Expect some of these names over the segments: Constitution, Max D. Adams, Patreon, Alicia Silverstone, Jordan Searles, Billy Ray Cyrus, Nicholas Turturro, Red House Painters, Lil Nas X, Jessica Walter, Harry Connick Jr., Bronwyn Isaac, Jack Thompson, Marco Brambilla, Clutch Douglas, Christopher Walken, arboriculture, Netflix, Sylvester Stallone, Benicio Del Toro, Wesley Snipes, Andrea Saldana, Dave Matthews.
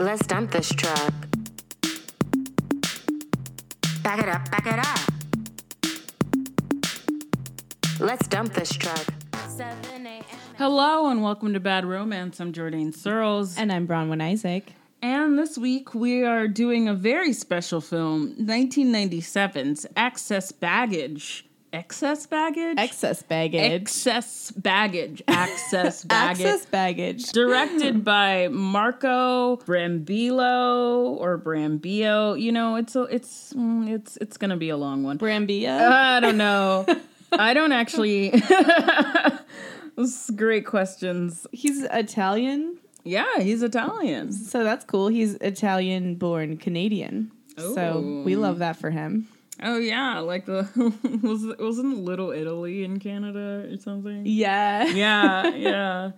Let's dump this truck. Back it up, back it up. Let's dump this truck. 7 a.m. Hello and welcome to Bad Romance. I'm Jordan Searles. And I'm Bronwyn Isaac. And this week we are doing a very special film, 1997's Excess Baggage. Excess Baggage? Excess Baggage. Excess Baggage. Access Baggage. Access Baggage. Directed by Marco Brambilla or Brambio. You know, it's going to be a long one. Brambilla? I don't know. I don't actually. Those great questions. He's Italian? Yeah, he's Italian. So that's cool. He's Italian-born Canadian. Ooh. So we love that for him. Oh, yeah. Like, wasn't Little Italy in Canada or something? Yeah. Yeah,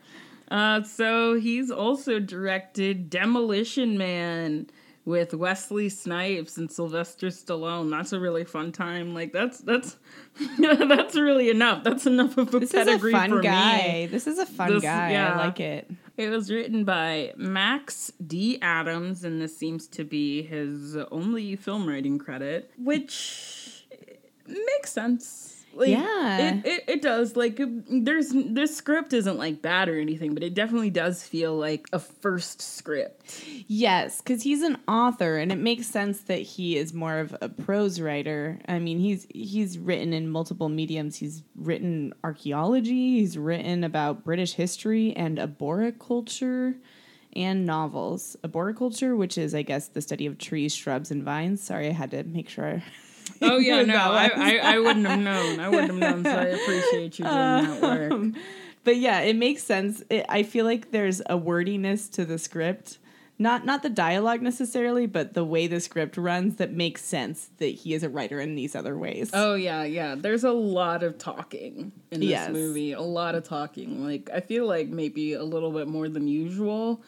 yeah. So he's also directed Demolition Man with Wesley Snipes and Sylvester Stallone. That's a really fun time. Like, that's really enough. That's enough of a pedigree for me. This is a fun guy. Yeah. I like it. It was written by Max D. Adams, and this seems to be his only film writing credit, which makes sense. Like, yeah. It does. Like, this script isn't, like, bad or anything, but it definitely does feel like a first script. Yes, because he's an author, and it makes sense that he is more of a prose writer. I mean, he's written in multiple mediums. He's written archaeology. He's written about British history and arboriculture and novels. Arboriculture, which is, I guess, the study of trees, shrubs, and vines. Sorry, I had to make sure. Oh, yeah, no, I wouldn't have known. I wouldn't have known, so I appreciate you doing that work. But, yeah, it makes sense. I feel like there's a wordiness to the script. Not the dialogue necessarily, but the way the script runs that makes sense that he is a writer in these other ways. Oh, yeah, yeah. There's a lot of talking in this movie. A lot of talking. Like, I feel like maybe a little bit more than usual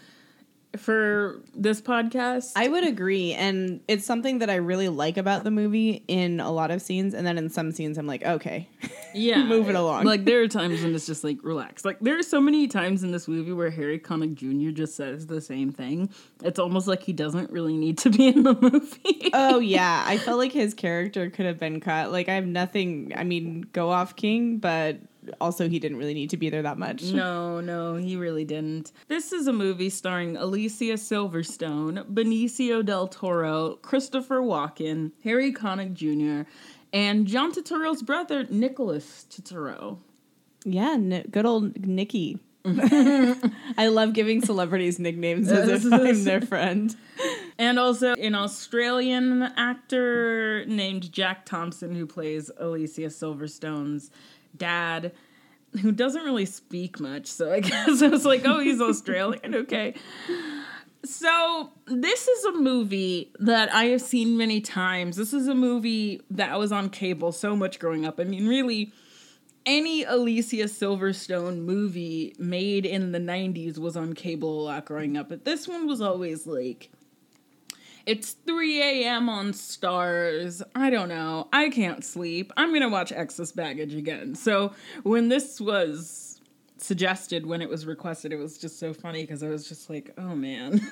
for this podcast. I would agree, and it's something that I really like about the movie in a lot of scenes, and then in some scenes I'm like, okay, yeah, move it along. Like, there are times when it's just like, relax. Like, there are so many times in this movie where Harry Connick Jr. just says the same thing. It's almost like he doesn't really need to be in the movie. Oh yeah, I felt like his character could have been cut. Like, I have nothing, I mean, go off King, but also, he didn't really need to be there that much. No, he really didn't. This is a movie starring Alicia Silverstone, Benicio Del Toro, Christopher Walken, Harry Connick Jr., and John Turturro's brother, Nicholas Turturro. Yeah, good old Nicky. I love giving celebrities nicknames as if I'm their friend. And also an Australian actor named Jack Thompson, who plays Alicia Silverstone's dad, who doesn't really speak much, so I guess I was like, oh, he's Australian, okay. So this is a movie that I have seen many times. This is a movie that was on cable so much growing up. I mean, really, any Alicia Silverstone movie made in the 90s was on cable a lot growing up, but this one was always like, it's 3 a.m. on Stars. I don't know. I can't sleep. I'm going to watch Excess Baggage again. So when this was suggested, when it was requested, it was just so funny because I was just like, oh, man.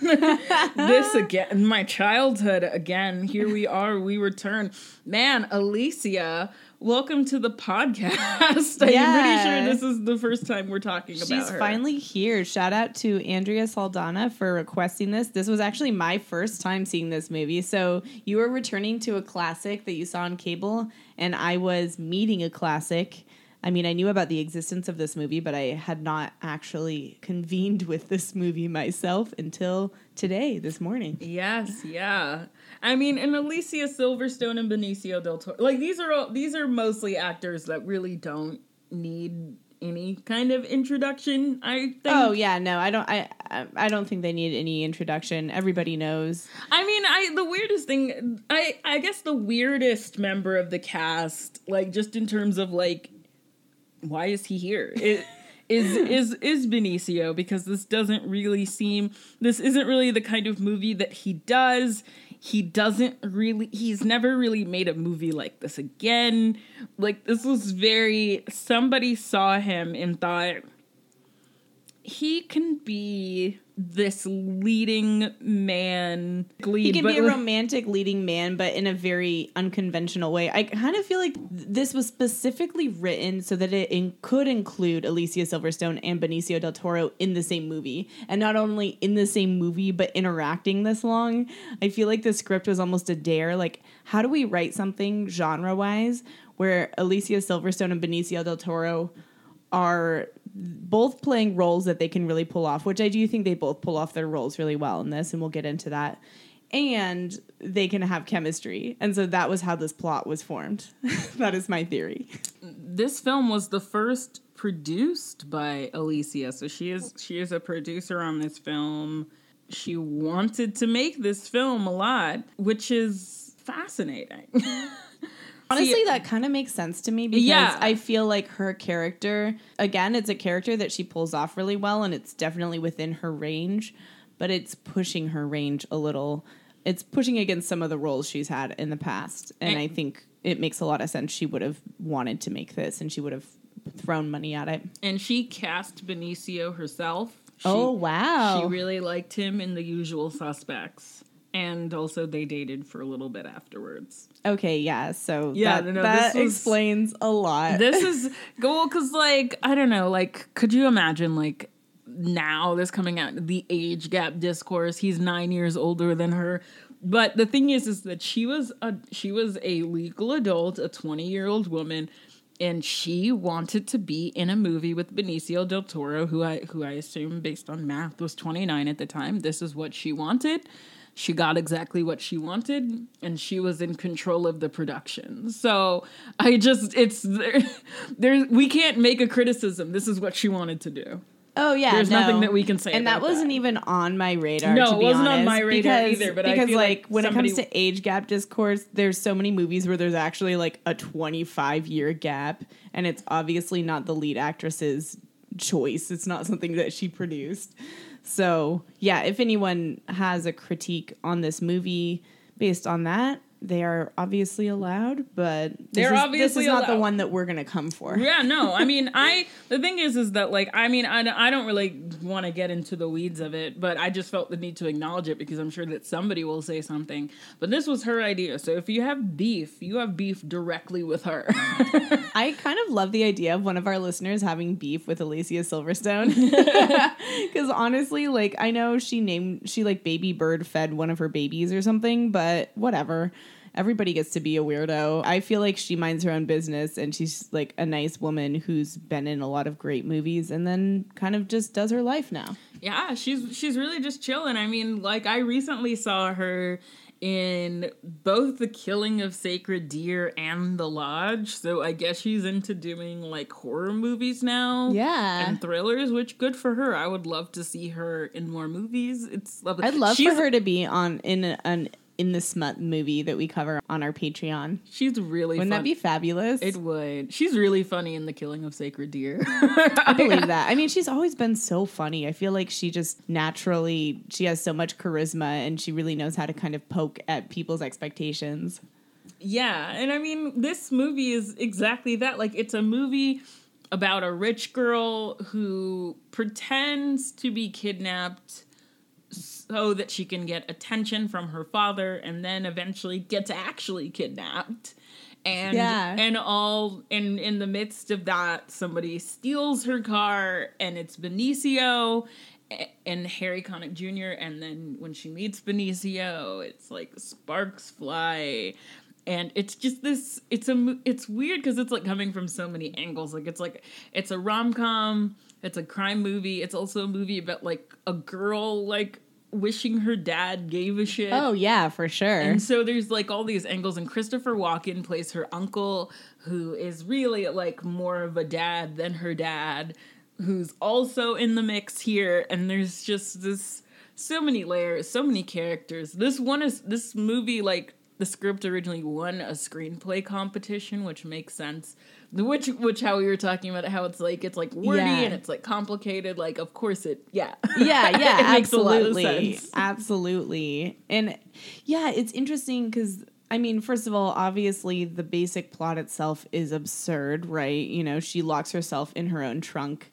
This again. My childhood again. Here we are. We return. Man, Alicia, welcome to the podcast. I'm pretty sure this is the first time we're talking about her. She's finally here. Shout out to Andrea Saldana for requesting this. This was actually my first time seeing this movie. So you were returning to a classic that you saw on cable, and I was meeting a classic. I mean, I knew about the existence of this movie, but I had not actually convened with this movie myself until today, this morning. Yes, yeah. I mean, and Alicia Silverstone and Benicio Del Toro, like, these are mostly actors that really don't need any kind of introduction, I think. Oh yeah, no, I don't think they need any introduction. Everybody knows. I mean, I guess the weirdest member of the cast, like, just in terms of like, why is he here? It is Benicio, because this doesn't really seem, this isn't really the kind of movie that he does. He's never really made a movie like this again. Like, this was somebody saw him and thought, he can be this leading man. He can be a romantic leading man, but in a very unconventional way. I kind of feel like this was specifically written so that it could include Alicia Silverstone and Benicio Del Toro in the same movie. And not only in the same movie, but interacting this long. I feel like the script was almost a dare. Like, how do we write something genre-wise where Alicia Silverstone and Benicio Del Toro are both playing roles that they can really pull off, which I do think they both pull off their roles really well in this, and we'll get into that. And they can have chemistry. And so that was how this plot was formed. That is my theory. This film was the first produced by Alicia. So she is a producer on this film. She wanted to make this film a lot, which is fascinating. Honestly, that kind of makes sense to me because I feel like her character, again, it's a character that she pulls off really well, and it's definitely within her range, but it's pushing her range a little. It's pushing against some of the roles she's had in the past, and I think it makes a lot of sense. She would have wanted to make this, and she would have thrown money at it. And she cast Benicio herself. Oh, wow. She really liked him in The Usual Suspects. And also they dated for a little bit afterwards. Okay, yeah. So that explains a lot. This is cool because, like, I don't know, like, could you imagine, like, now this coming out, the age gap discourse? He's 9 years older than her. But the thing is that she was a legal adult, a 20-year-old woman, and she wanted to be in a movie with Benicio Del Toro, who I assume, based on math, was 29 at the time. This is what she wanted. She got exactly what she wanted, and she was in control of the production. So we can't make a criticism. This is what she wanted to do. Oh, yeah. There's nothing that we can say about that. And that wasn't even on my radar, to be honest. No, it wasn't on my radar either. But because, like, when it comes to age gap discourse, there's so many movies where there's actually, like, a 25-year gap, and it's obviously not the lead actress's choice. It's not something that she produced. So, yeah, if anyone has a critique on this movie based on that, they are obviously allowed, but this is not the one that we're going to come for. Yeah, no, I mean, the thing is that, like, I mean, I don't really want to get into the weeds of it, but I just felt the need to acknowledge it because I'm sure that somebody will say something. But this was her idea. So if you have beef directly with her. I kind of love the idea of one of our listeners having beef with Alicia Silverstone. Because honestly, like, I know she baby bird fed one of her babies or something, but whatever. Everybody gets to be a weirdo. I feel like she minds her own business, and she's like a nice woman who's been in a lot of great movies and then kind of just does her life now. Yeah, she's really just chilling. I mean, like, I recently saw her in both The Killing of Sacred Deer and The Lodge. So I guess she's into doing, like, horror movies now. Yeah. And thrillers, which, good for her. I would love to see her in more movies. It's lovely. I'd love for her to be in an In the Smut movie that we cover on our Patreon. She's really Wouldn't that be fabulous? It would. She's really funny in The Killing of Sacred Deer. I believe that. I mean, she's always been so funny. I feel like she just naturally, she has so much charisma, and she really knows how to kind of poke at people's expectations. Yeah. And I mean, this movie is exactly that. Like, it's a movie about a rich girl who pretends to be kidnapped so that she can get attention from her father, and then eventually gets actually kidnapped. And in the midst of that, somebody steals her car, and it's Benicio and Harry Connick Jr. And then when she meets Benicio, it's like sparks fly. And it's just this, it's weird because it's like coming from so many angles. Like, it's a rom-com, it's a crime movie. It's also a movie about, like, a girl, like, wishing her dad gave a shit. Oh, yeah, for sure. And so there's, like, all these angles. And Christopher Walken plays her uncle, who is really, like, more of a dad than her dad, who's also in the mix here. And there's just this, so many layers, so many characters. This movie, like, the script originally won a screenplay competition, which makes sense. Which how we were talking about how it's like wordy and it's like complicated. Like, of course it, it makes absolutely a lot of sense. Absolutely. And yeah, it's interesting because, I mean, first of all, obviously the basic plot itself is absurd, right? You know, she locks herself in her own trunk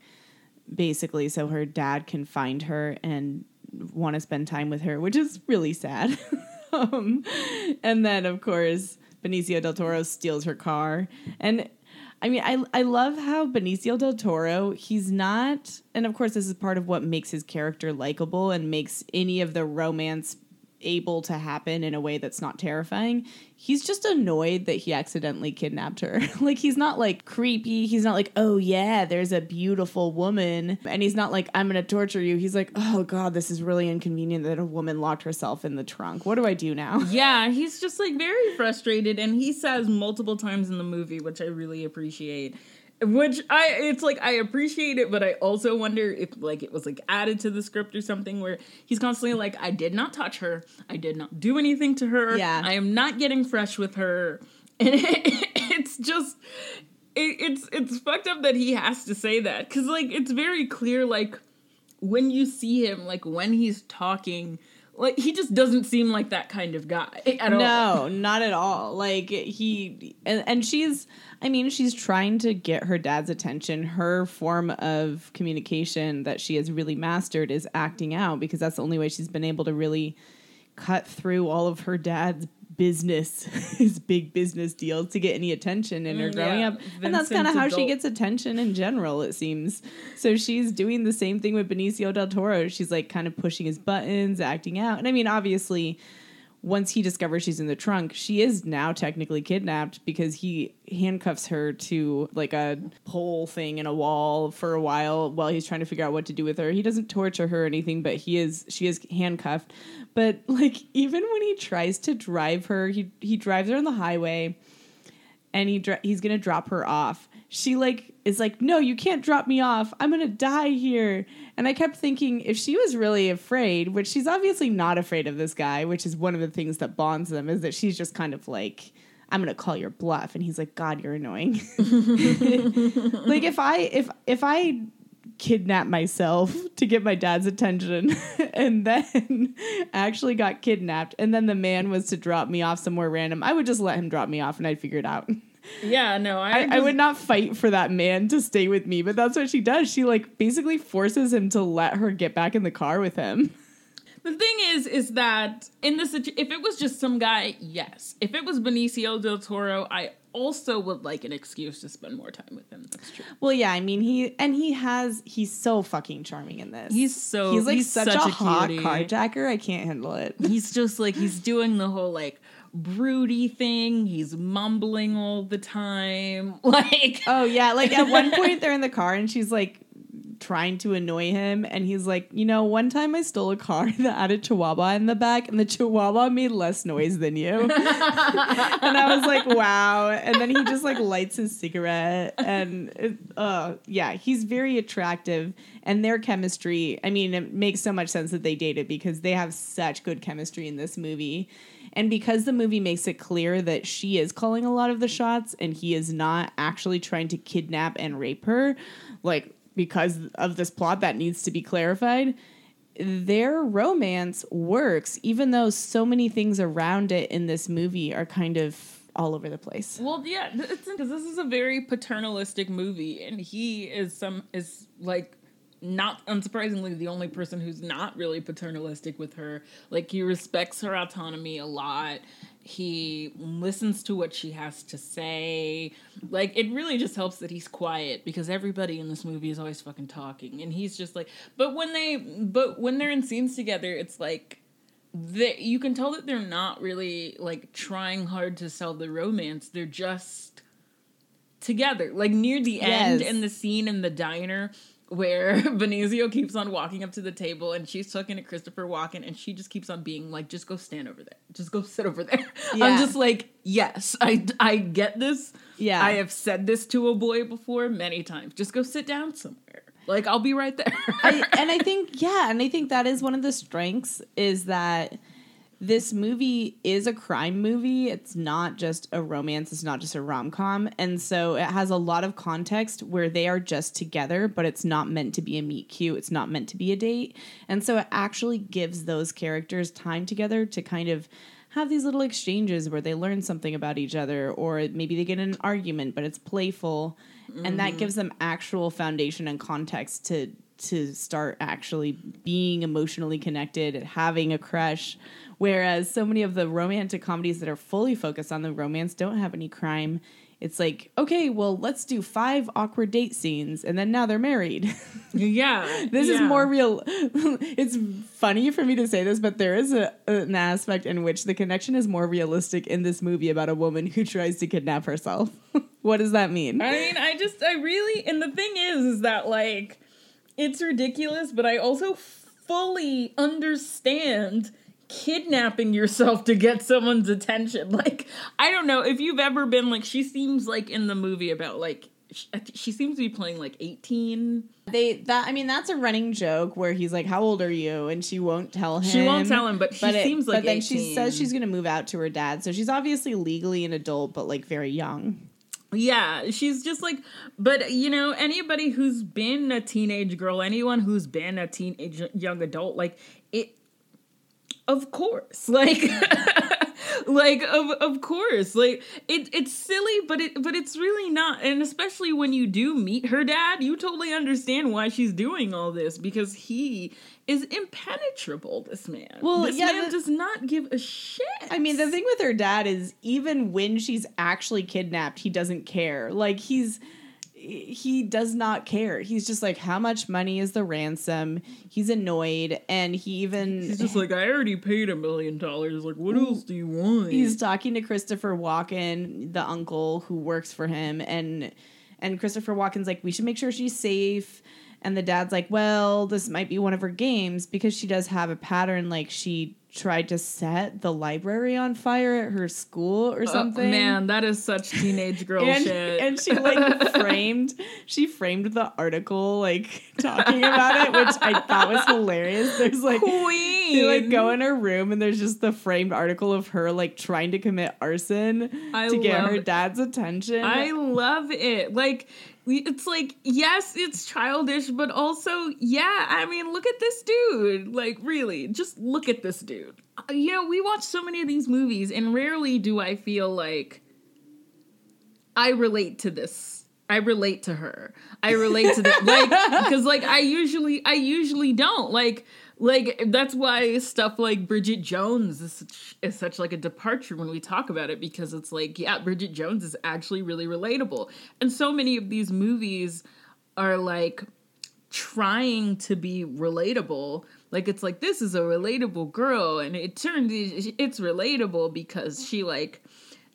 basically so her dad can find her and want to spend time with her, which is really sad. And then, of course, Benicio Del Toro steals her car. And I mean, I love how Benicio Del Toro, he's not, and of course this is part of what makes his character likable and makes any of the romance able to happen in a way that's not terrifying. He's just annoyed that he accidentally kidnapped her. Like, he's not like creepy. He's not like, oh yeah, there's a beautiful woman. And he's not like, I'm going to torture you. He's like, oh God, this is really inconvenient that a woman locked herself in the trunk. What do I do now? Yeah, he's just like very frustrated. And he says multiple times in the movie, which I really appreciate. It's like, I appreciate it, but I also wonder if, like, it was, like, added to the script or something, where he's constantly like, I did not touch her. I did not do anything to her. Yeah. I am not getting fresh with her. And it's just, it's fucked up that he has to say that. Because, like, it's very clear, like, when you see him, like, when he's talking, like, he just doesn't seem like that kind of guy at all. No, not at all. Like, he, and she's, I mean, she's trying to get her dad's attention. Her form of communication that she has really mastered is acting out, because that's the only way she's been able to really cut through all of her dad's business, his big business deals, to get any attention in her growing up. And that's kind of how she gets attention in general, it seems. So she's doing the same thing with Benicio Del Toro. She's like kind of pushing his buttons, acting out. And I mean, obviously, once he discovers she's in the trunk, she is now technically kidnapped, because he handcuffs her to like a pole thing in a wall for a while he's trying to figure out what to do with her. He doesn't torture her or anything, but she is handcuffed. But like, even when he tries to drive her, he drives her on the highway, and he's going to drop her off. She like is like, no, you can't drop me off. I'm going to die here. And I kept thinking, if she was really afraid, which she's obviously not afraid of this guy, which is one of the things that bonds them, is that she's just kind of like, I'm going to call your bluff. And he's like, God, you're annoying. Like, if I kidnap myself to get my dad's attention and then actually got kidnapped, and then the man was to drop me off somewhere random, I would just let him drop me off and I'd figure it out. Yeah, no, I would not fight for that man to stay with me, but that's what she does. She like basically forces him to let her get back in the car with him. The thing is that in this, if it was just some guy, yes. If it was Benicio Del Toro, I also would like an excuse to spend more time with him. That's true. Well, yeah, I mean, he's so fucking charming in this. He's such a hot carjacker. I can't handle it. He's just like, he's doing the whole like broody thing. He's mumbling all the time. Like, oh yeah, like at one point they're in the car and she's like trying to annoy him, and he's like, you know, one time I stole a car that had a chihuahua in the back, and the chihuahua made less noise than you. And I was like, wow. And then he just like lights his cigarette, and he's very attractive, and their chemistry, I mean, it makes so much sense that they dated, because they have such good chemistry in this movie. And because the movie makes it clear that she is calling a lot of the shots and he is not actually trying to kidnap and rape her, like, because of this plot that needs to be clarified, their romance works, even though so many things around it in this movie are kind of all over the place. Well, yeah, because this is a very paternalistic movie, and he is like, not unsurprisingly, the only person who's not really paternalistic with her. Like, he respects her autonomy a lot. He listens to what she has to say. Like, it really just helps that he's quiet, because everybody in this movie is always fucking talking, and he's just like, but when they're in scenes together, it's like, you can tell that they're not really like trying hard to sell the romance. They're just together. Like, near the end, in the scene in the diner, where Benicio keeps on walking up to the table and she's talking to Christopher Walken, and she just keeps on being like, just go stand over there. Just go sit over there. Yeah. I'm just like, yes, I get this. Yeah. I have said this to a boy before many times. Just go sit down somewhere. Like, I'll be right there. I think that is one of the strengths, is that this movie is a crime movie. It's not just a romance. It's not just a rom-com. And so it has a lot of context where they are just together, but it's not meant to be a meet cute. It's not meant to be a date. And so it actually gives those characters time together to kind of have these little exchanges where they learn something about each other, or maybe they get in an argument, but it's playful. Mm-hmm. And that gives them actual foundation and context to start actually being emotionally connected and having a crush. Whereas so many of the romantic comedies that are fully focused on the romance don't have any crime. It's like, okay, well, let's do 5 awkward date scenes, and then now they're married. Yeah. This is more real. It's funny for me to say this, but there is an aspect in which the connection is more realistic in this movie about a woman who tries to kidnap herself. What does that mean? I mean, and the thing is that, like, it's ridiculous, but I also fully understand kidnapping yourself to get someone's attention. Like, I don't know if you've ever been, like, she seems like in the movie about, like, she seems to be playing like 18. That's a running joke where he's like, how old are you? And she won't tell him. But then 18. She says she's going to move out to her dad. So she's obviously legally an adult, but like very young. Yeah, she's just like, but, you know, anybody who's been a teenage girl, anyone who's been a teenage young adult, like, it, of course, like, of course, like, it's silly, but it's really not. And especially when you do meet her dad, you totally understand why she's doing all this, because he is impenetrable, this man. Well, this man does not give a shit. I mean, the thing with her dad is, even when she's actually kidnapped, he doesn't care. Like, he does not care. He's just like, how much money is the ransom? He's annoyed, and he's just like, I already paid $1 million. Like, what else do you want? He's talking to Christopher Walken, the uncle who works for him, and Christopher Walken's like, we should make sure she's safe. And the dad's like, well, this might be one of her games, because she does have a pattern. Like, she tried to set the library on fire at her school or something. Oh, man, that is such teenage girl shit. And she, like, framed the article, like, talking about it, which I thought was hilarious. There's, like, Queen. They, like, go in her room, and there's just the framed article of her, like, trying to commit arson to get her dad's attention. I love it. Like, it's like, yes, it's childish, but also, yeah, I mean, look at this dude. Like, really, just look at this dude. You know, we watch so many of these movies, and rarely do I feel like I relate to this. I relate to her. I relate to that. Like, because, like, I usually don't. Like, that's why stuff like Bridget Jones is such like a departure when we talk about it, because it's like, yeah, Bridget Jones is actually really relatable. And so many of these movies are, like, trying to be relatable. Like, it's like, this is a relatable girl, and it's relatable because she, like,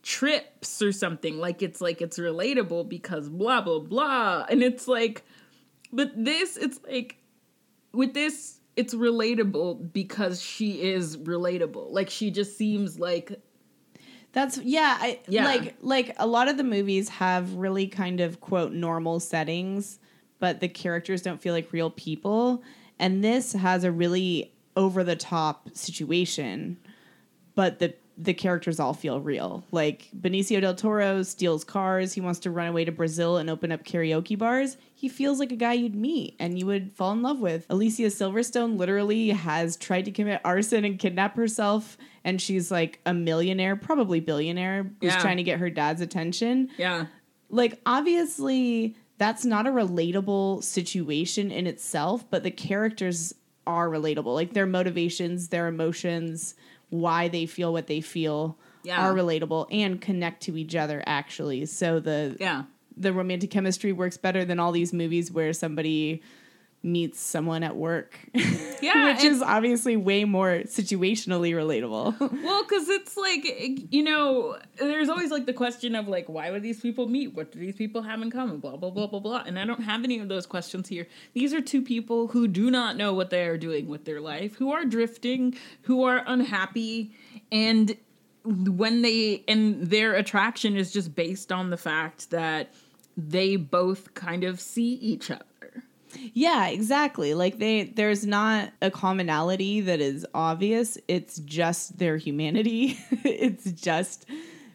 trips or something. Like, it's relatable because blah, blah, blah. And it's like, but this, it's like, with this, it's relatable because she is relatable. Like, she just seems like... Like, a lot of the movies have really kind of, quote, normal settings, but the characters don't feel like real people. And this has a really over-the-top situation, but the characters all feel real. Like, Benicio Del Toro steals cars. He wants to run away to Brazil and open up karaoke bars. He feels like a guy you'd meet and you would fall in love with. Alicia Silverstone literally has tried to commit arson and kidnap herself, and she's, like, a millionaire, probably billionaire, who's trying to get her dad's attention. Yeah. Like, obviously, that's not a relatable situation in itself, but the characters are relatable. Like, their motivations, their emotions, why they feel what they feel are relatable and connect to each other, actually. So the romantic chemistry works better than all these movies where somebody meets someone at work, which is obviously way more situationally relatable. Well, because it's like, you know, there's always, like, the question of, like, why would these people meet? What do these people have in common? Blah, blah, blah, blah, blah. And I don't have any of those questions here. These are two people who do not know what they are doing with their life, who are drifting, who are unhappy, and their attraction is just based on the fact that they both kind of see each other. Yeah, exactly. Like, there's not a commonality that is obvious. It's just their humanity. It's just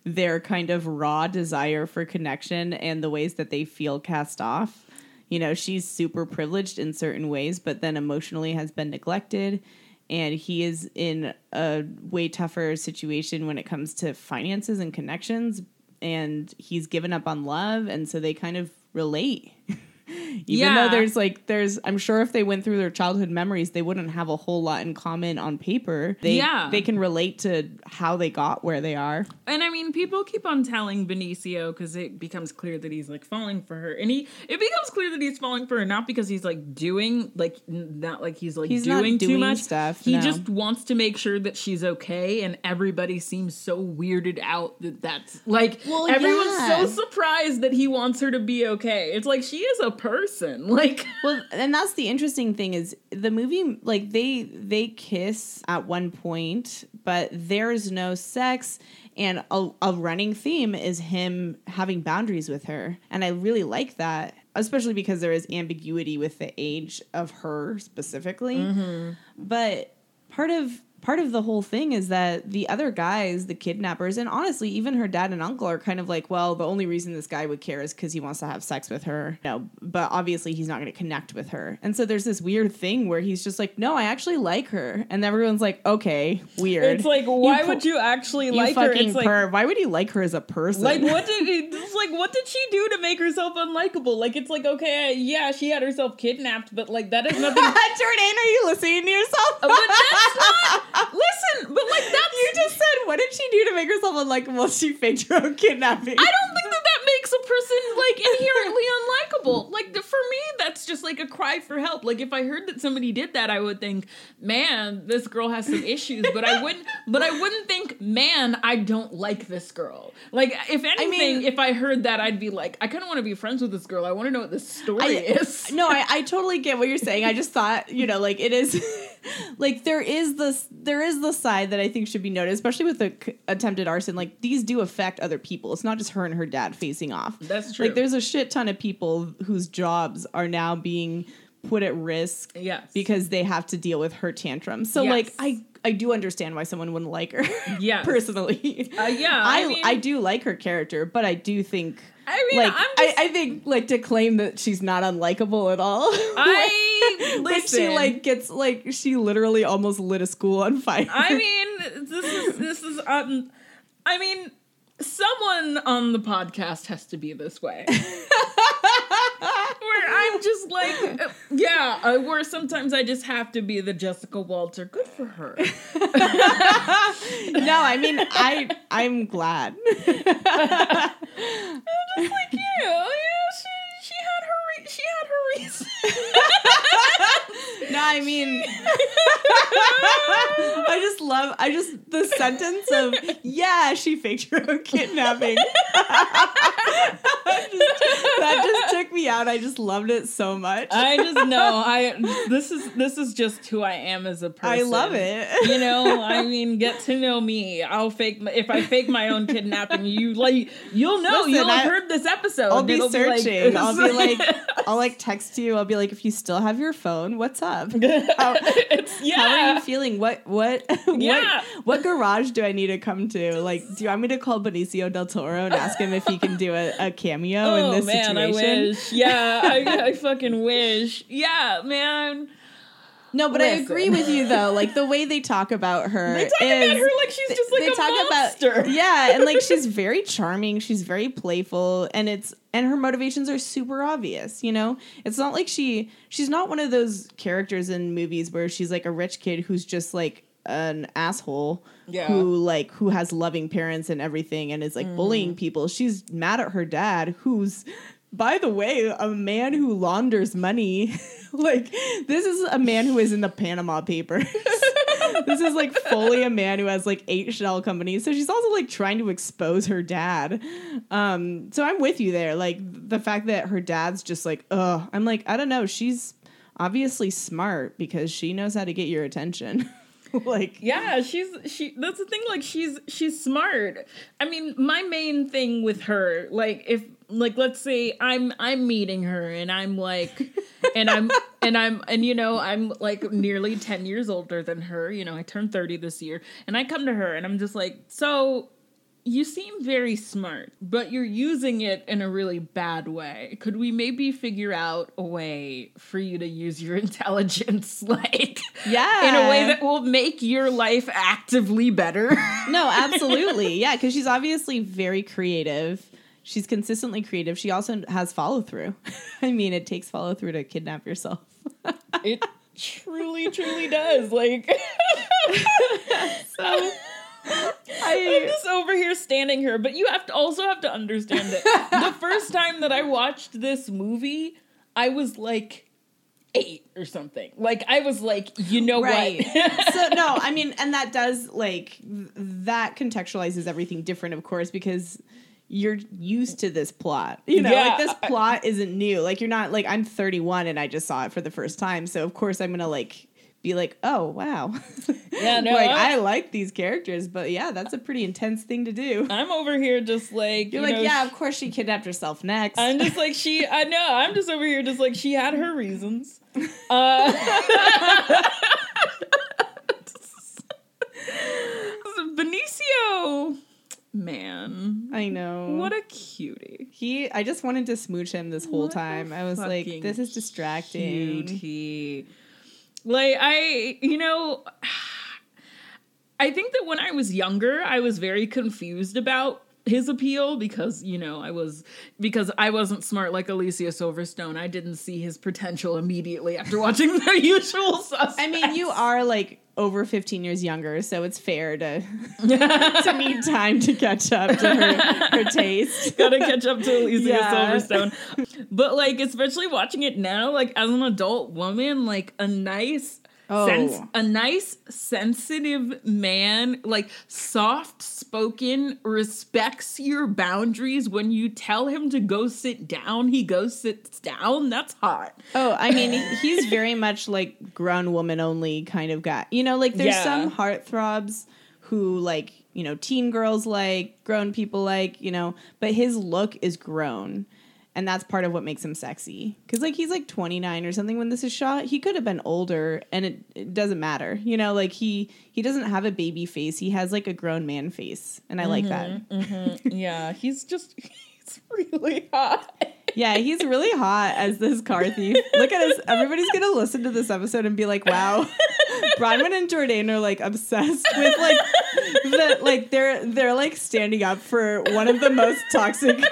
their kind of raw desire for connection and the ways that they feel cast off. You know, she's super privileged in certain ways, but then emotionally has been neglected. and he is in a way tougher situation when it comes to finances and connections, and he's given up on love, and so they kind of relate. Even though there's I'm sure if they went through their childhood memories, they wouldn't have a whole lot in common on paper. They can relate to how they got where they are. And I mean, people keep on telling Benicio, because it becomes clear that he's like falling for her. And it becomes clear that he's falling for her, not because he's like doing, like, not like he's like he's doing too much stuff. He just wants to make sure that she's okay. And everybody seems so weirded out that that's like, everyone's so surprised that he wants her to be okay. It's like, she is a person, like. Well, and that's the interesting thing is the movie, like, they kiss at one point, but there's no sex, and a running theme is him having boundaries with her, and I really like that, especially because there is ambiguity with the age of her specifically. Mm-hmm. But part of the whole thing is that the other guys, the kidnappers, and honestly, even her dad and uncle are kind of like, well, the only reason this guy would care is because he wants to have sex with her. No, but obviously he's not going to connect with her. And so there's this weird thing where he's just like, no, I actually like her. And everyone's like, okay, weird. It's like, why would you actually like her? It's like, why would you like her as a person? Like, what did she do to make herself unlikable? Like, it's like, okay, yeah, she had herself kidnapped, but like, that is nothing. Jordan, are you listening to yourself? But that's not. Listen, but like that's... You just said, what did she do to make herself unlikable? She faked her own kidnapping. I don't think that makes a person like inherently unlikable. Like for me, that's just like a cry for help. Like if I heard that somebody did that, I would think, man, this girl has some issues. But I wouldn't think, man, I don't like this girl. Like if anything, if I heard that, I'd be like, I kind of want to be friends with this girl. I want to know what this story is. No, I totally get what you're saying. I just thought, like it is... Like there is the side that I think should be noted, especially with the attempted arson. Like these do affect other people. It's not just her and her dad facing off. That's true. Like there's a shit ton of people whose jobs are now being put at risk. Yes. Because they have to deal with her tantrums. So yes. Like I do understand why someone wouldn't like her. Yes. Personally. I do like her character, but I do think. I mean, like, I think, like, to claim that she's not unlikable at all. Listen. She, like, gets, like, she literally almost lit a school on fire. I mean, someone on the podcast has to be this way. Where I'm just like, where sometimes I just have to be the Jessica Walter. Good for her. No, I mean, I'm glad. I'm just like, she had her reason. No, I mean, I just love the sentence of, yeah, she faked her own kidnapping. That just took me out. I just loved it so much. I just know this is just who I am as a person. I love it. I mean, get to know me. I'll fake if I fake my own kidnapping. You like, you'll know. Listen, you'll have heard this episode. I'll be searching. I'll text you. I'll be like, if you still have your phone, what's up? How are you feeling? What garage do I need to come to? Like, do you want me to call Benicio Del Toro and ask him if he can do a cameo in this situation? I wish. Yeah, I fucking wish. Yeah, man. No, but listen. I agree with you though. Like the way they talk about her, like she's just like a monster. And like she's very charming, she's very playful, and her motivations are super obvious. It's not like she's not one of those characters in movies where she's like a rich kid who's just like an asshole who has loving parents and everything and is like bullying people. She's mad at her dad, who's, by the way, a man who launders money. Like, this is a man who is in the Panama Papers. This is, like, fully a man who has, like, 8 shell companies. So she's also, like, trying to expose her dad. So I'm with you there. Like, the fact that her dad's just like, ugh. I'm like, I don't know. She's obviously smart because she knows how to get your attention. Like, yeah, she that's the thing. Like, she's smart. I mean, my main thing with her, like, if... Like, let's say I'm meeting her and I'm like, I'm like nearly 10 years older than her. I turned 30 this year and I come to her and I'm just like, so you seem very smart, but you're using it in a really bad way. Could we maybe figure out a way for you to use your intelligence, like, in a way that will make your life actively better? No, absolutely. Yeah, because she's obviously very creative. She's consistently creative. She also has follow through. I mean, it takes follow through to kidnap yourself. It truly, truly does. Like, so... I'm just over here standing here, but you have to also have to understand that the first time that I watched this movie, I was like 8 or something. Like, I was like, you know what? So, no, I mean, and that does, like, that contextualizes everything different, of course, because you're used to this plot. You know, like, this plot isn't new. Like, you're not, like, I'm 31 and I just saw it for the first time, so of course I'm going to, like... be like, oh, wow. Yeah, no. Like, I like these characters, but yeah, that's a pretty intense thing to do. I'm over here just like... You're like, yeah, of course she kidnapped herself next. I'm just like, I know, I'm just over here just like, she had her reasons. Benicio... Man. I know. What a cutie. I just wanted to smooch him this whole time. I was like, this is distracting. Cutie. Like, I think that when I was younger, I was very confused about his appeal because, you know, I wasn't smart like Alicia Silverstone. I didn't see his potential immediately after watching The Usual Suspects. I mean, you are, like, over 15 years younger, so it's fair to need time to catch up to her taste. Gotta catch up to Alicia Silverstone. But, like, especially watching it now, like, as an adult woman, like, a nice, sensitive man, like, soft-spoken, respects your boundaries. When you tell him to go sit down, he goes sits down. That's hot. Oh, I mean, he's very much, like, grown woman-only kind of guy. You know, like, there's some heartthrobs who, like, you know, teen girls like, grown people like, you know. But his look is grown. And that's part of what makes him sexy. Because, like, he's, like, 29 or something when this is shot. He could have been older, and it doesn't matter. You know, like, he doesn't have a baby face. He has, like, a grown man face. And I like that. Mm-hmm. Yeah, he's really hot. Yeah, he's really hot as this car thief. Look at us. Everybody's going to listen to this episode and be like, wow. Bronwyn and Jordan are, like, obsessed with, like, they're like, standing up for one of the most toxic...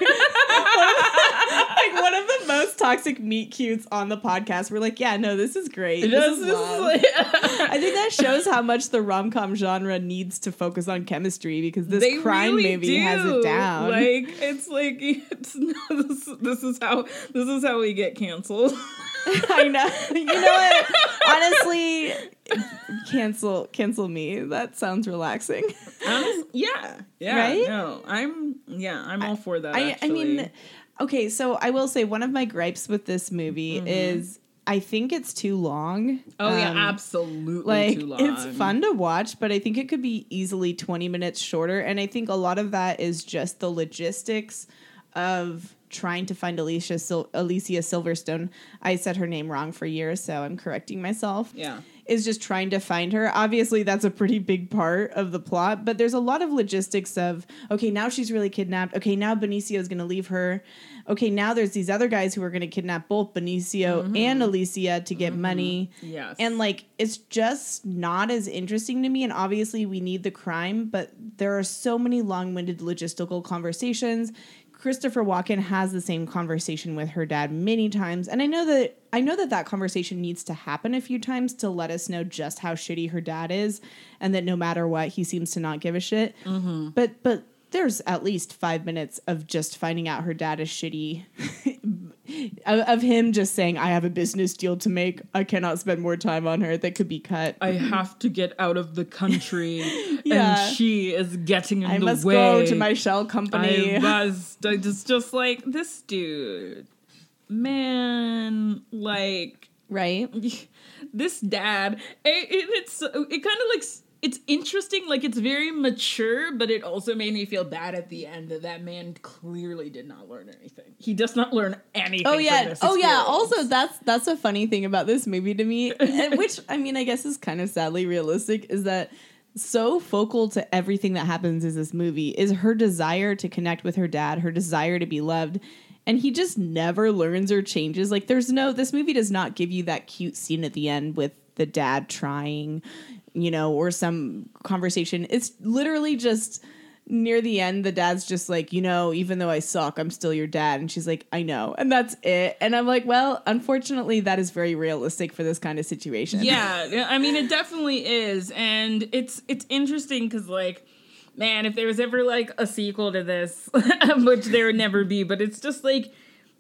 Like, one of the most toxic meet cutes on the podcast. We're like, yeah, no, this is great. This is I think that shows how much the rom-com genre needs to focus on chemistry, because this crime movie has it down. Like, this is how we get canceled. I know. You know what? Honestly, cancel me. That sounds relaxing. Yeah. Right? No, I'm all for that. I mean, okay, so I will say one of my gripes with this movie is I think it's too long. Oh, yeah, absolutely, like, too long. It's fun to watch, but I think it could be easily 20 minutes shorter. And I think a lot of that is just the logistics of trying to find Alicia Silverstone. I said her name wrong for years, so I'm correcting myself. Yeah. Is just trying to find her. Obviously, that's a pretty big part of the plot, but there's a lot of logistics of, okay, now she's really kidnapped. Okay, now Benicio's going to leave her. Okay, now there's these other guys who are going to kidnap both Benicio and Alicia to get money. Yes. And, like, it's just not as interesting to me, and obviously we need the crime, but there are so many long-winded logistical conversations. Christopher Walken has the same conversation with her dad many times. And I know that conversation needs to happen a few times to let us know just how shitty her dad is, and that no matter what, he seems to not give a shit. Mm-hmm. But there's at least 5 minutes of just finding out her dad is shitty, of him just saying, I have a business deal to make. I cannot spend more time on her. That could be cut. I have to get out of the country. And she is getting in the way. I must go to my shell company. It's just like, this dude. Man, like, right? This dad, it kind of, like, it's interesting, like, it's very mature, but it also made me feel bad at the end that man clearly did not learn anything. He does not learn anything. Oh yeah. Also, that's a funny thing about this movie to me, which, I mean, I guess is kind of sadly realistic, is that so focal to everything that happens in this movie is her desire to connect with her dad, her desire to be loved. And he just never learns or changes. Like, there's no, this movie does not give you that cute scene at the end with the dad trying, you know, or some conversation. It's literally just near the end, the dad's just like, you know, even though I suck, I'm still your dad. And she's like, I know. And that's it. And I'm like, well, unfortunately, that is very realistic for this kind of situation. Yeah, I mean, it definitely is. And it's interesting because, like, man, if there was ever, like, a sequel to this, which there would never be, but it's just like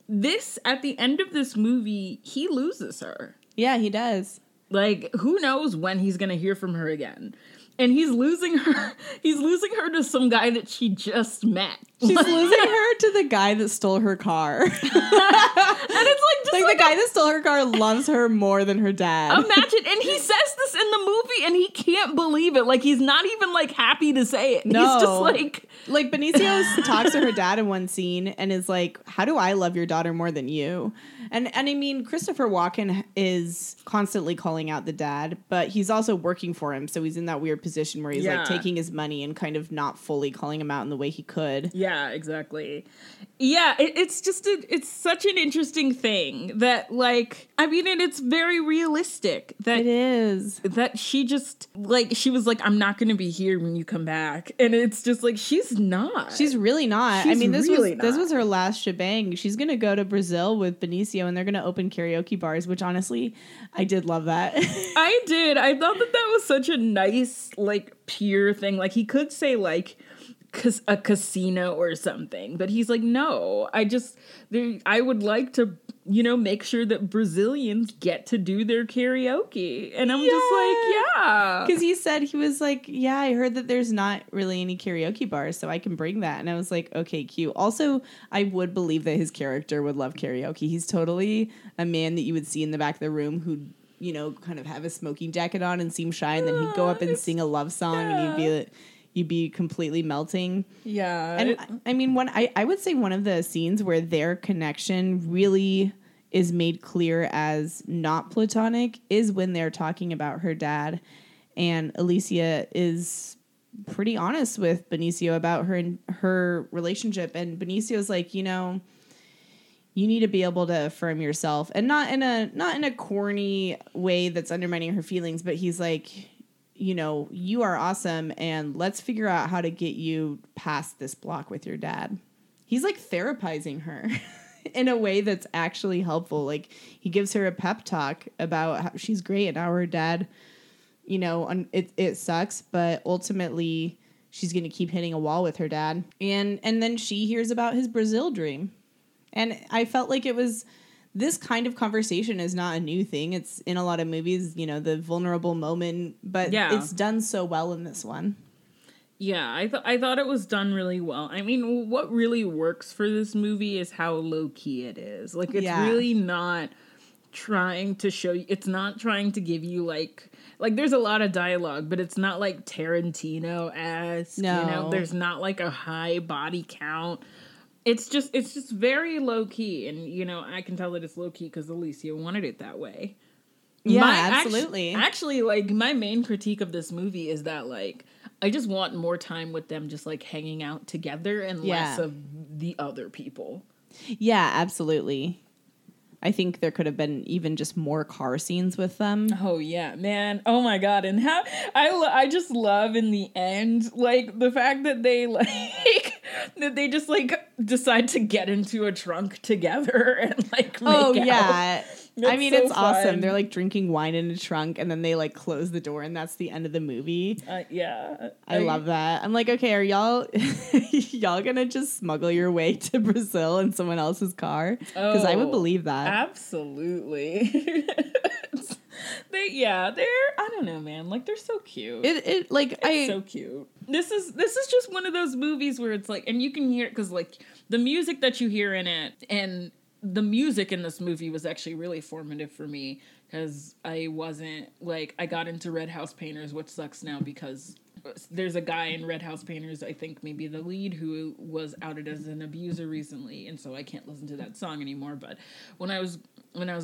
this, at the end of this movie, he loses her. Yeah, he does. Like, who knows when he's going to hear from her again. And he's losing her to some guy that she just met. She's losing her to the guy that stole her car. And it's like, just like the guy that stole her car loves her more than her dad. Imagine. And he says this in the movie and he can't believe it. Like, he's not even, like, happy to say it. No. He's just like Benicio talks to her dad in one scene and is like, how do I love your daughter more than you? And I mean, Christopher Walken is constantly calling out the dad, but he's also working for him. So he's in that weird position where he's like taking his money and kind of not fully calling him out in the way he could. Yeah, exactly. Yeah, it's such an interesting thing that, like, I mean, and it's very realistic that it is that she just, like, she was like, I'm not going to be here when you come back. And it's just like, she's not. She's really not. She's, I mean, this was her last shebang. She's going to go to Brazil with Benicio. And they're going to open karaoke bars, which honestly, I did love that. I did. I thought that was such a nice, like, pure thing. Like, he could say, like, a casino or something, but he's like, no, I would like to, you know, make sure that Brazilians get to do their karaoke. And I'm just like, yeah. Because he said, he was like, yeah, I heard that there's not really any karaoke bars, so I can bring that. And I was like, okay, cute. Also, I would believe that his character would love karaoke. He's totally a man that you would see in the back of the room who, you know, kind of have a smoking jacket on and seem shy. And then he'd go up and sing a love song and he'd be like, you'd be completely melting. Yeah. And I mean, I would say one of the scenes where their connection really is made clear as not platonic is when they're talking about her dad. And Alicia is pretty honest with Benicio about her and her relationship. And Benicio's like, you know, you need to be able to affirm yourself. And not in a corny way that's undermining her feelings, but he's like, you know, you are awesome, and let's figure out how to get you past this block with your dad. He's, like, therapizing her in a way that's actually helpful. Like, he gives her a pep talk about how she's great and how her dad, you know, it sucks, but ultimately she's going to keep hitting a wall with her dad. And then she hears about his Brazil dream. And I felt like it was... This kind of conversation is not a new thing. It's in a lot of movies, you know, the vulnerable moment, but it's done so well in this one. Yeah, I thought it was done really well. I mean, what really works for this movie is how low-key it is. Like, it's really not trying to show you, it's not trying to give you, like there's a lot of dialogue, but it's not, like, Tarantino-esque, you know? There's not, like, a high body count. It's just very low key. And, you know, I can tell that it's low key because Alicia wanted it that way. Yeah, absolutely. Actually, like, my main critique of this movie is that, like, I just want more time with them just, like, hanging out together and less of the other people. Yeah, absolutely. I think there could have been even just more car scenes with them. Oh, yeah, man. Oh, my God. And how I just love in the end, like, the fact that they, like, that they just, like, decide to get into a trunk together and, like, make out. Oh, yeah. That's, I mean, so it's fun. Awesome. They're, like, drinking wine in a trunk, and then they, like, close the door, and that's the end of the movie. Yeah. I love that. I'm like, okay, are y'all gonna just smuggle your way to Brazil in someone else's car? Because I would believe that. Absolutely. They're, I don't know, man. Like, they're so cute. It's so cute. This is just one of those movies where it's like, and you can hear it because, like, the music that you hear in it, and the music in this movie was actually really formative for me because I wasn't, like, I got into Red House Painters, which sucks now because there's a guy in Red House Painters, I think maybe the lead, who was outed as an abuser recently, and so I can't listen to that song anymore. But when I was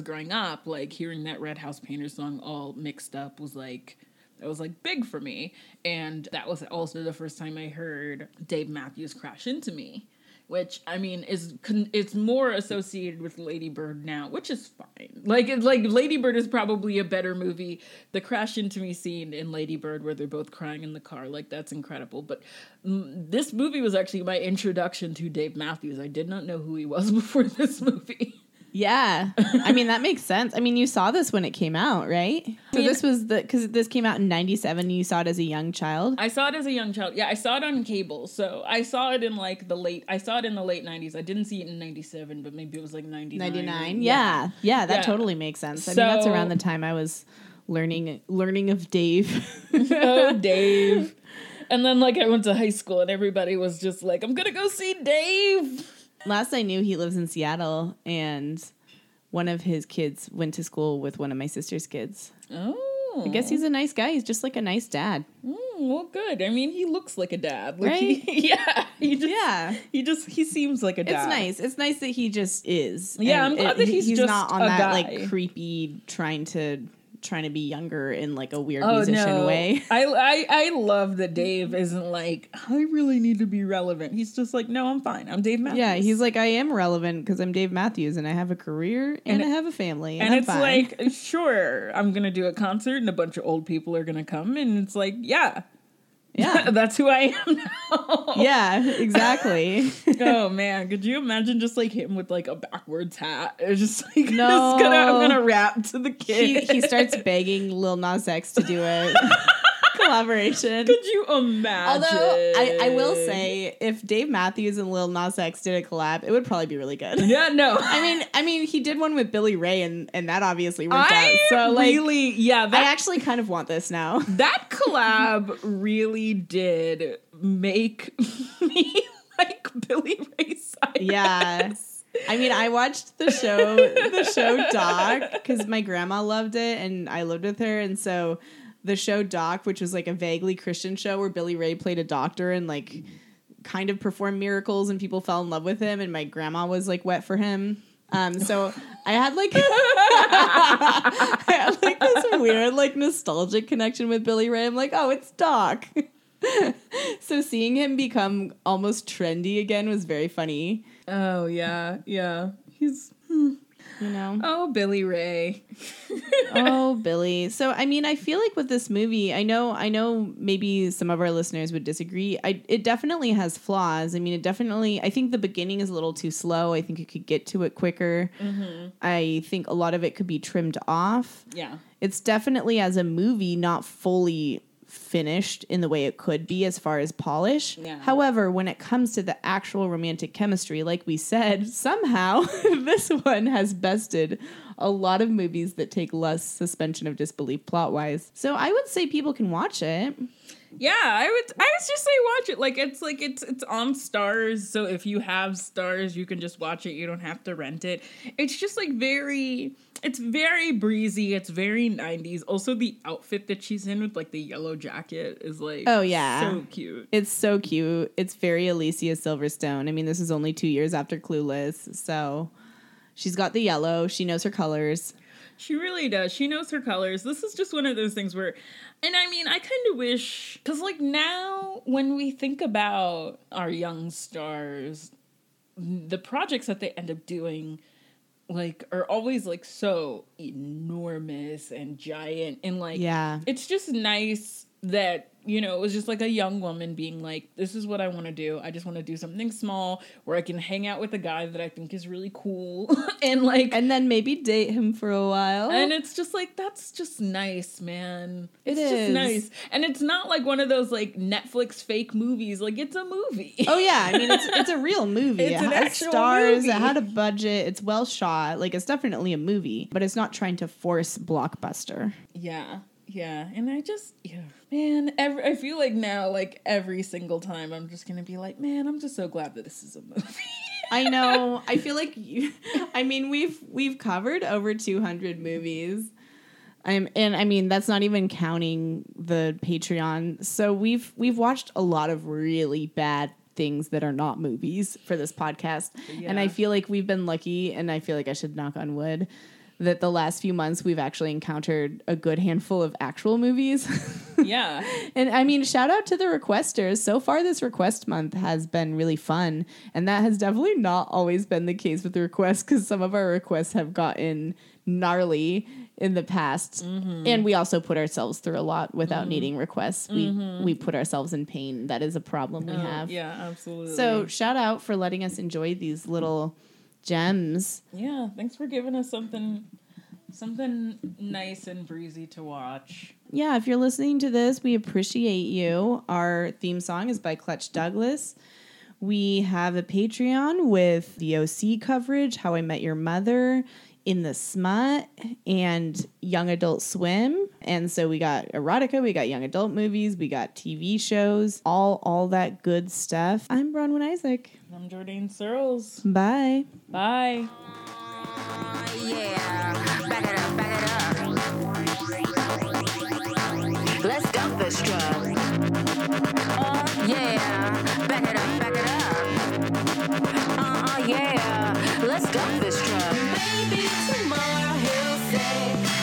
growing up, like, hearing that Red House Painters song all mixed up was like It was like big for me. And that was also the first time I heard Dave Matthews Crash Into Me, which, I mean, it's more associated with Lady Bird now, which is fine. Like Lady Bird is probably a better movie. The Crash Into Me scene in Lady Bird where they're both crying in the car, like, that's incredible. But this movie was actually my introduction to Dave Matthews. I did not know who he was before this movie. Yeah. I mean, that makes sense. I mean, you saw this when it came out, right? So this was because this came out in 97 and you saw it as a young child? I saw it as a young child. Yeah, I saw it on cable. So I saw it in the late 90s. I didn't see it in 97, but maybe it was like 99. 99, yeah. Yeah, that totally makes sense. I mean, that's around the time I was learning of Dave. Oh, Dave. And then I went to high school and everybody was just like, I'm going to go see Dave. Last I knew, he lives in Seattle, and one of his kids went to school with one of my sister's kids. Oh. I guess he's a nice guy. He's just like a nice dad. Well, good. I mean, he looks like a dad. Like, right? He seems like a dad. It's nice. It's nice that he just is. Yeah, and I'm glad that he's just not on that guy. Creepy trying to be younger in a weird musician way. I love that Dave isn't I really need to be relevant. He's just no, I'm fine. I'm Dave Matthews. Yeah, he's I am relevant because I'm Dave Matthews and I have a career and I have a family. And it's fine. Sure, I'm going to do a concert and a bunch of old people are going to come and it's yeah. Yeah, that's who I am now. Yeah, exactly. Oh man, could you imagine just him with a backwards hat? It's just no. I'm gonna rap to the kid. He starts begging Lil Nas X to do it. Collaboration. Could you imagine? Although I will say, if Dave Matthews and Lil Nas X did a collab, it would probably be really good. Yeah, no. I mean, he did one with Billy Ray, and that obviously worked out. So, really, yeah. I actually kind of want this now. That collab really did make me like Billy Ray Cyrus. Yeah. I mean, I watched the show Doc because my grandma loved it, and I lived with her, and so. The show Doc, which was a vaguely Christian show where Billy Ray played a doctor and kind of performed miracles and people fell in love with him and my grandma was wet for him. So I had I had this weird nostalgic connection with Billy Ray. I'm oh, it's Doc. So seeing him become almost trendy again was very funny. Oh yeah, yeah. He's. You know? Oh, Billy Ray. Oh, Billy. So, I mean, I feel with this movie, I know maybe some of our listeners would disagree. It definitely has flaws. I mean, I think the beginning is a little too slow. I think you could get to it quicker. Mm-hmm. I think a lot of it could be trimmed off. Yeah. It's definitely, as a movie, not fully finished in the way it could be as far as polish. Yeah. However, when it comes to the actual romantic chemistry, like we said, somehow this one has bested a lot of movies that take less suspension of disbelief plot-wise. So I would say people can watch it. Yeah, I would just say watch it. It's on Stars, so if you have Stars, you can just watch it. You don't have to rent it. It's just it's very breezy. It's very 90s. Also, the outfit that she's in with the yellow jacket is oh yeah, so cute. It's so cute. It's very Alicia Silverstone. I mean, this is only 2 years after Clueless, so she's got the yellow. She knows her colors. She really does. She knows her colors. This is just one of those things where, and I mean, I kind of wish, because now when we think about our young stars, the projects that they end up doing are always so enormous and giant. And yeah, it's just nice that, it was just a young woman being this is what I want to do. I just want to do something small where I can hang out with a guy that I think is really cool and and then maybe date him for a while. And it's just that's just nice, man. It's just nice. And it's not one of those Netflix fake movies. It's a movie. Oh yeah. I mean, it's a real movie. It's an actual stars. Movie. It had a budget. It's well shot. It's definitely a movie, but it's not trying to force blockbuster. Yeah. Yeah, and I just, man, I feel now, every single time I'm just going to be man, I'm just so glad that this is a movie. I know. I feel we've covered over 200 movies. And I mean, that's not even counting the Patreon. So we've watched a lot of really bad things that are not movies for this podcast. Yeah. And I feel we've been lucky, and I feel I should knock on wood. that the last few months we've actually encountered a good handful of actual movies. Yeah. And I mean, shout out to the requesters. So far, this request month has been really fun. And that has definitely not always been the case with the requests, because some of our requests have gotten gnarly in the past. Mm-hmm. And we also put ourselves through a lot without needing requests. We put ourselves in pain. That is a problem we have. Yeah, absolutely. So shout out for letting us enjoy these little gems. Yeah, thanks for giving us something nice and breezy to watch. Yeah, if you're listening to this, we appreciate you. Our theme song is by Clutch Douglas. We have a Patreon with the OC coverage, How I Met Your Mother, In the Smut, and Young Adult Swim. And so we got erotica, we got young adult movies, we got TV shows, all that good stuff. I'm Bronwyn Isaac. I'm Jordan Searles. Bye. Bye. Yeah. Back it up, back it up. Let's dump this truck. Yeah. Back it up, back it up. Yeah. Let's dump this truck. Maybe tomorrow he'll say